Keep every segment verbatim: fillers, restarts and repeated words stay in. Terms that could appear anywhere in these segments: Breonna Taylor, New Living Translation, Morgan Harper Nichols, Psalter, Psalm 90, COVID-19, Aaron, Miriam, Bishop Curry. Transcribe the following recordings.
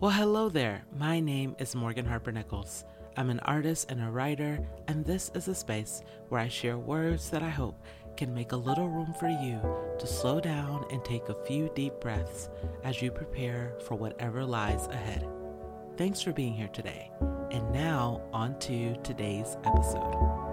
Well, hello there. My name is Morgan Harper Nichols. I'm an artist and a writer, and this is a space where I share words that I hope can make a little room for you to slow down and take a few deep breaths as you prepare for whatever lies ahead. Thanks for being here today. And now, on to today's episode.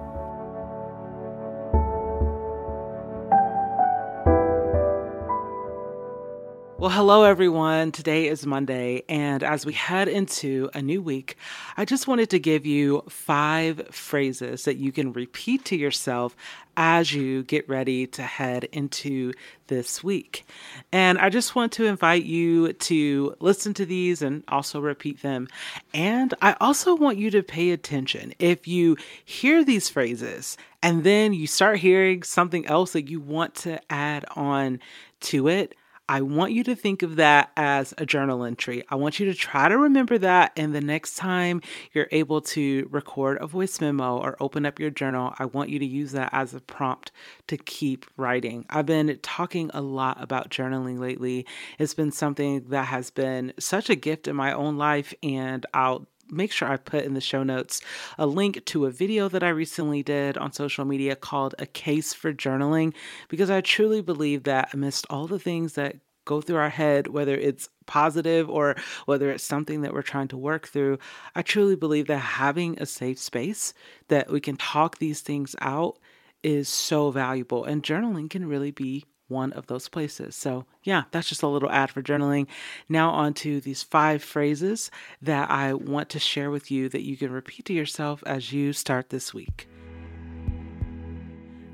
Well, hello, everyone. Today is Monday, and as we head into a new week, I just wanted to give you five phrases that you can repeat to yourself as you get ready to head into this week. And I just want to invite you to listen to these and also repeat them. And I also want you to pay attention. If you hear these phrases and then you start hearing something else that you want to add on to it, I want you to think of that as a journal entry. I want you to try to remember that. And the next time you're able to record a voice memo or open up your journal, I want you to use that as a prompt to keep writing. I've been talking a lot about journaling lately. It's been something that has been such a gift in my own life, and I'll make sure I put in the show notes a link to a video that I recently did on social media called A Case for Journaling, because I truly believe that amidst all the things that go through our head, whether it's positive or whether it's something that we're trying to work through, I truly believe that having a safe space that we can talk these things out is so valuable. And journaling can really be one of those places. So yeah, that's just a little ad for journaling. Now on to these five phrases that I want to share with you that you can repeat to yourself as you start this week.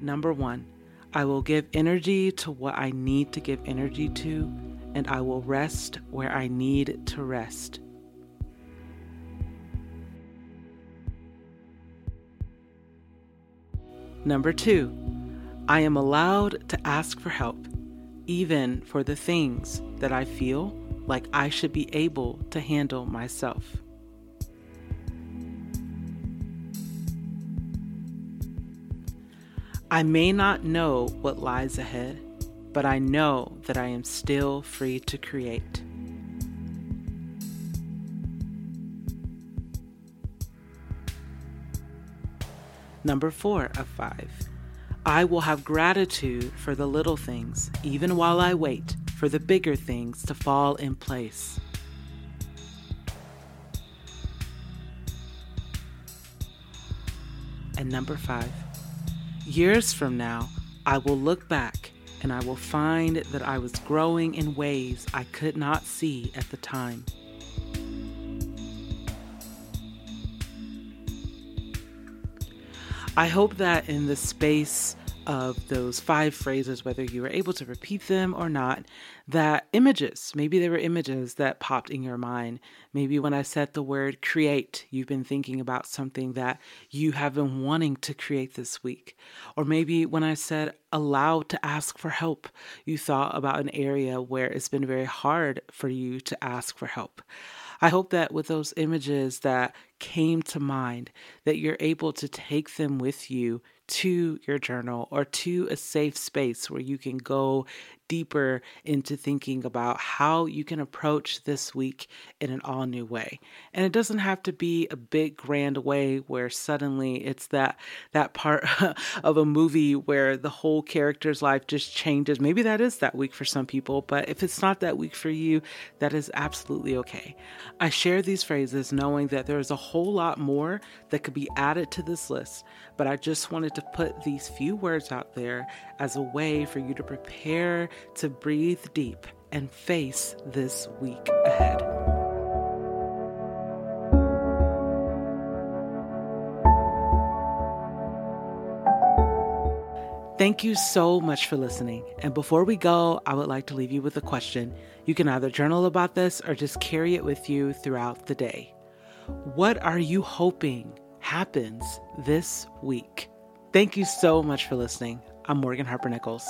Number one, I will give energy to what I need to give energy to, and I will rest where I need to rest. Number two, I am allowed to ask for help, even for the things that I feel like I should be able to handle myself. I may not know what lies ahead, but I know that I am still free to create. Number four of five. I will have gratitude for the little things, even while I wait for the bigger things to fall in place. And number five, years from now, I will look back and I will find that I was growing in ways I could not see at the time. I hope that in the space of those five phrases, whether you were able to repeat them or not, that images, maybe there were images that popped in your mind. Maybe when I said the word create, you've been thinking about something that you have been wanting to create this week. Or maybe when I said allowed to ask for help, you thought about an area where it's been very hard for you to ask for help. I hope that with those images that came to mind, that you're able to take them with you to your journal or to a safe space where you can go deeper into thinking about how you can approach this week in an all new way. And it doesn't have to be a big grand way where suddenly it's that that part of a movie where the whole character's life just changes. Maybe that is that week for some people, but if it's not that week for you, that is absolutely okay. I share these phrases knowing that there's a whole lot more that could be added to this list, but I just wanted to put these few words out there as a way for you to prepare to breathe deep and face this week ahead. Thank you so much for listening. And before we go, I would like to leave you with a question. You can either journal about this or just carry it with you throughout the day. What are you hoping happens this week? Thank you so much for listening. I'm Morgan Harper Nichols.